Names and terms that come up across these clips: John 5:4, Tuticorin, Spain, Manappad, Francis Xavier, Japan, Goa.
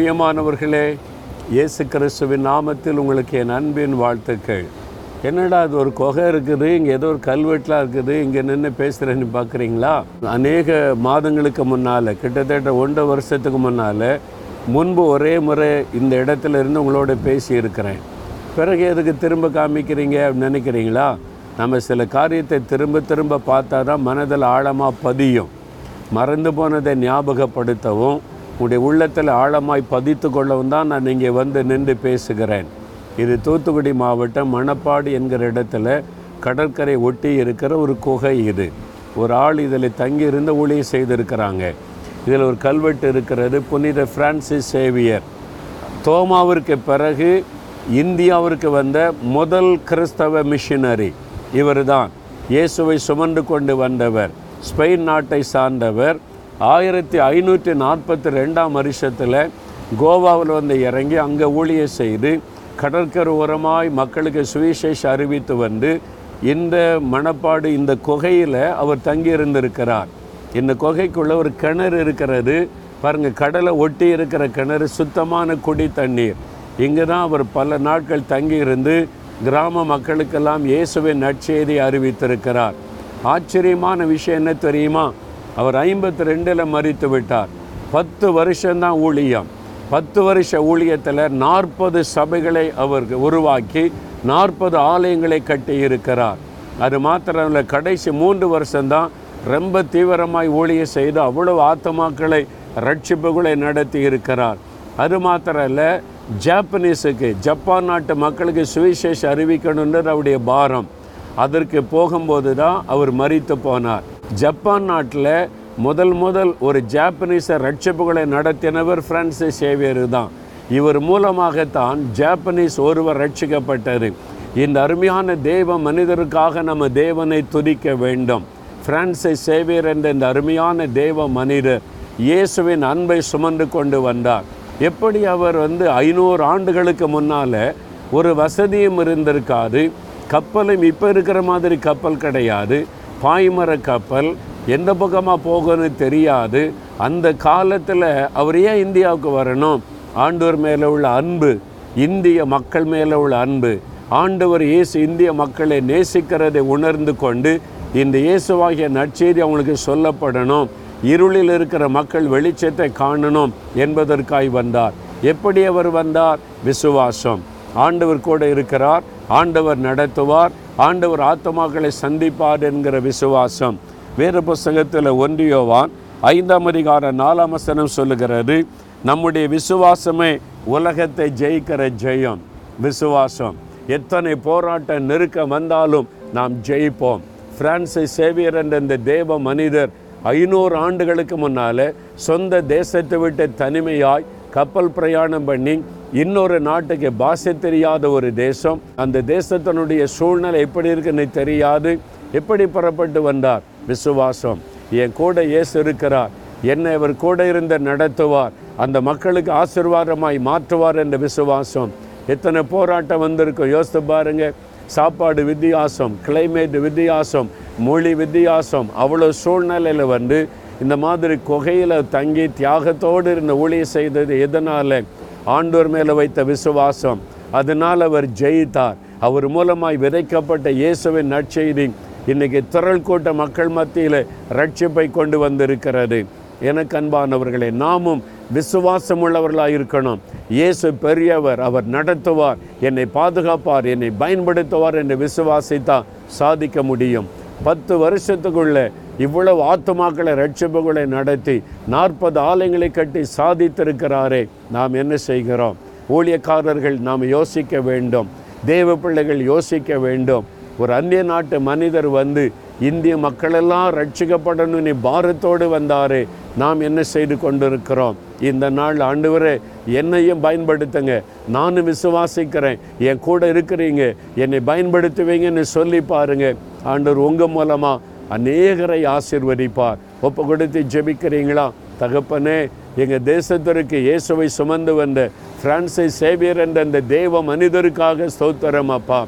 பிரியமானவர்களே, இயேசு கிறிஸ்துவின் நாமத்தில் உங்களுக்கு என் அன்பின் வாழ்த்துக்கள். என்னடா அது ஒரு குகை இருக்குது, இங்கே ஏதோ ஒரு கல்வெட்டுலாம் இருக்குது, இங்கே நின்று பேசுகிறேன்னு பார்க்குறீங்களா? அநேக மாதங்களுக்கு முன்னால், கிட்டத்தட்ட 1 வருஷத்துக்கு முன்னால் முன்பு ஒரே முறை இந்த இடத்துல இருந்து உங்களோட பேசியிருக்கிறேன். பிறகு எதுக்கு திரும்ப காமிக்கிறீங்க அப்படின்னு நினைக்கிறீங்களா? நம்ம சில காரியத்தை திரும்ப பார்த்தா தான் மனதில் ஆழமாக பதியும். மறந்து போனதை ஞாபகப்படுத்தவும் உங்களுடைய உள்ளத்தில் ஆழமாய் பதித்து கொள்ளவும் தான் நான் இங்கே வந்து நின்று பேசுகிறேன். இது தூத்துக்குடி மாவட்டம் மணப்பாடு என்கிற இடத்துல கடற்கரை ஒட்டி இருக்கிற ஒரு குகை. இது ஒரு ஆள் இதில் தங்கியிருந்து ஊழியம் செய்திருக்கிறாங்க. இதில் ஒரு கல்வெட்டு இருக்கிறது. புனித பிரான்சிஸ் சேவியர், தோமாவிற்கு பிறகு இந்தியாவிற்கு வந்த முதல் கிறிஸ்தவ மிஷினரி இவர் தான். இயேசுவை சுமந்து கொண்டு வந்தவர், ஸ்பெயின் நாட்டை சார்ந்தவர். 1542 கோவாவில் வந்து இறங்கி அங்கே ஊழியம் செய்து கடற்கரை ஓரமாய் மக்களுக்கு சுவிசேஷ அறிவித்து வந்து இந்த மணப்பாடு இந்த குகையில் அவர் தங்கியிருந்திருக்கிறார். இந்த குகைக்குள்ளே ஒரு கிணறு இருக்கிறது. பாருங்கள், கடலை ஒட்டி இருக்கிற கிணறு, சுத்தமான குடி தண்ணீர். இங்கே தான் அவர் பல நாட்கள் தங்கியிருந்து கிராம மக்களுக்கெல்லாம் இயேசுவின் நற்செய்தி அறிவித்திருக்கிறார். ஆச்சரியமான விஷயம் என்ன தெரியுமா? அவர் 52 மரித்து விட்டார். 10 வருஷம்தான் ஊழியம். 10 வருஷ ஊழியத்தில் 40 சபைகளை அவர் உருவாக்கி 40 ஆலயங்களை கட்டி இருக்கிறார். அது மாத்திரமில்லை, கடைசி 3 வருஷம்தான் ரொம்ப தீவிரமாய் ஊழியம் செய்து அவ்வளவு ஆத்மாக்களை ரட்சிப்புகளை நடத்தி இருக்கிறார். அது மாத்திரம் இல்லை, ஜப்பான் நாட்டு மக்களுக்கு சுவிசேஷம் அறிவிக்கணுன்றது அவருடைய பாரம். அதற்கு போகும்போது தான் அவர் மரித்து போனார். ஜப்பான் நாட்டில் முதல் ஒரு ஜாப்பனீஸை ரட்சிப்புகளை நடத்தினவர் பிரான்சிஸ் சேவியர் தான். இவர் மூலமாகத்தான் ஜாப்பனீஸ் ஒருவர் ரட்சிக்கப்பட்டது. இந்த அருமையான தெய்வ மனிதருக்காக நம்ம தேவனை துதிக்க வேண்டும். பிரான்சிஸ் சேவியர் என்ற இந்த அருமையான தெய்வ மனிதர் இயேசுவின் அன்பை சுமந்து கொண்டு வந்தார். எப்படி அவர் வந்து 500 ஆண்டுகளுக்கு முன்னால் ஒரு வசதியும் இருந்திருக்காது. கப்பலும் இப்போ இருக்கிற மாதிரி கப்பல் கிடையாது. பாய்மர கப்பல், எந்த பக்கமாக போகணும்னு தெரியாது. அந்த காலத்தில் அவர் ஏன் இந்தியாவுக்கு வரணும்? ஆண்டவர் மேலே உள்ள அன்பு, இந்திய மக்கள் மேலே உள்ள அன்பு, ஆண்டவர் இயேசு இந்திய மக்களை நேசிக்கிறதை உணர்ந்து கொண்டு இந்த இயேசுவாகிய நற்செய்தி அவங்களுக்கு சொல்லப்படணும், இருளில் இருக்கிற மக்கள் வெளிச்சத்தை காணணும் என்பதற்காய் வந்தார். எப்படி அவர் வந்தார்? விசுவாசம். ஆண்டவர் கூட இருக்கிறார், ஆண்டவர் நடத்துவார், ஆண்டவர் ஆத்மாக்களை சந்திப்பார் என்கிற விசுவாசம். வேறு புஸ்தகத்தில் 1 யோவான் 5:4 சொல்லுகிறது, நம்முடைய விசுவாசமே உலகத்தை ஜெயிக்கிற ஜெயம். விசுவாசம். எத்தனை போராட்ட நெருக்கம் வந்தாலும் நாம் ஜெயிப்போம். பிரான்சிஸ் சேவியர் என்ற இந்த தேவ மனிதர் 500 ஆண்டுகளுக்கு முன்னால் சொந்த தேசத்தை விட்டு தனிமையாய் கப்பல் பிரயாணம் பண்ணி இன்னொரு நாட்டுக்கு பாஷை தெரியாத ஒரு தேசம், அந்த தேசத்தினுடைய சூழ்நிலை எப்படி இருக்குன்னு தெரியாது, எப்படி புறப்பட்டு வந்தார்? விசுவாசம். என் கூட இயேசு இருக்கிறார், என்னை அவர் கூட இருந்து நடத்துவார், அந்த மக்களுக்கு ஆசீர்வாதமாய் மாற்றுவார் என்ற விசுவாசம். எத்தனை போராட்டம் வந்திருக்கும் யோசித்து பாருங்கள். சாப்பாடு வித்தியாசம், கிளைமேட் வித்தியாசம், மொழி வித்தியாசம், அவ்வளோ சூழ்நிலையில் வந்து இந்த மாதிரி குகையில் தங்கி தியாகத்தோடு இருந்த ஊழியம் செய்தது எதனால்? ஆண்டோர் மேலே வைத்த விசுவாசம். அதனால் அவர் ஜெயித்தார். அவர் மூலமாய் விதைக்கப்பட்ட இயேசுவின் நற்செய்தி இன்றைக்கி திரள் கூட்ட மக்கள் மத்தியில் ரட்சிப்பை கொண்டு வந்திருக்கிறது. எனக்கு அன்பானவர்களே, நாமும் விசுவாசம் உள்ளவர்களாக இருக்கணும். இயேசு பெரியவர், அவர் நடத்துவார், என்னை பாதுகாப்பார், என்னை பயன்படுத்துவார் என்று விசுவாசித்தான் சாதிக்க முடியும். 10 வருஷத்துக்குள்ளே இவ்வளவு ஆத்துமாக்களை ரட்சிப்புகளை நடத்தி 40 ஆலயங்களை கட்டி சாதித்திருக்கிறாரே, நாம் என்ன செய்கிறோம்? ஊழியக்காரர்கள் நாம் யோசிக்க வேண்டும், தேவ பிள்ளைகள் யோசிக்க வேண்டும். ஒரு அந்நிய நாட்டு மனிதர் வந்து இந்திய மக்களெல்லாம் ரட்சிக்கப்படணும் நீ பாரத்தோடு வந்தாரே, நாம் என்ன செய்து கொண்டிருக்கிறோம்? இந்த நாள் ஆண்டவரே என்னையும் பயன்படுத்துங்க, நானும் விசுவாசிக்கிறேன், என் கூட இருக்கிறீங்க, என்னை பயன்படுத்துவீங்கன்னு சொல்லி பாருங்கள். ஆண்டவர் உங்கள் மூலமாக அநேகரை ஆசீர்வதிப்பார். ஒப்பு கொடுத்து ஜெபிக்கிறீங்களா? தகப்பனே, எங்கள் தேசத்திற்கு இயேசுவை சுமந்து வந்த பிரான்சிஸ் சேவியர் என்ற அந்த தெய்வ மனிதருக்காக ஸ்தோத்திரம் அப்பா.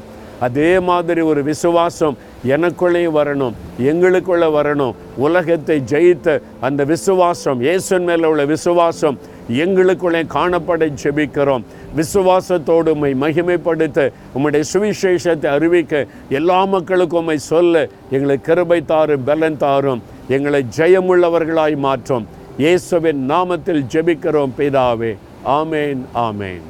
அதே மாதிரி ஒரு விசுவாசம் எனக்குள்ளே வரணும், எங்களுக்குள்ளே வரணும். உலகத்தை ஜெயித்த அந்த விசுவாசம், இயேசுவின் மேலே உள்ள விசுவாசம் எங்களுக்குள்ளே காணப்பட ஜெபிக்கிறோம். விசுவாசத்தோடு உம்மை மகிமைப்படுத்த, உம்முடைய சுவிசேஷத்தை அறிவிக்க, எல்லா மக்களுக்கும் உம்மை சொல்ல எங்களை கிருபை தாரும், பலன் தாரும், எங்களை ஜெயமுள்ளவர்களாய் மாற்றும். இயேசுவின் நாமத்தில் ஜெபிக்கிறோம் பிதாவே. ஆமேன், ஆமேன்.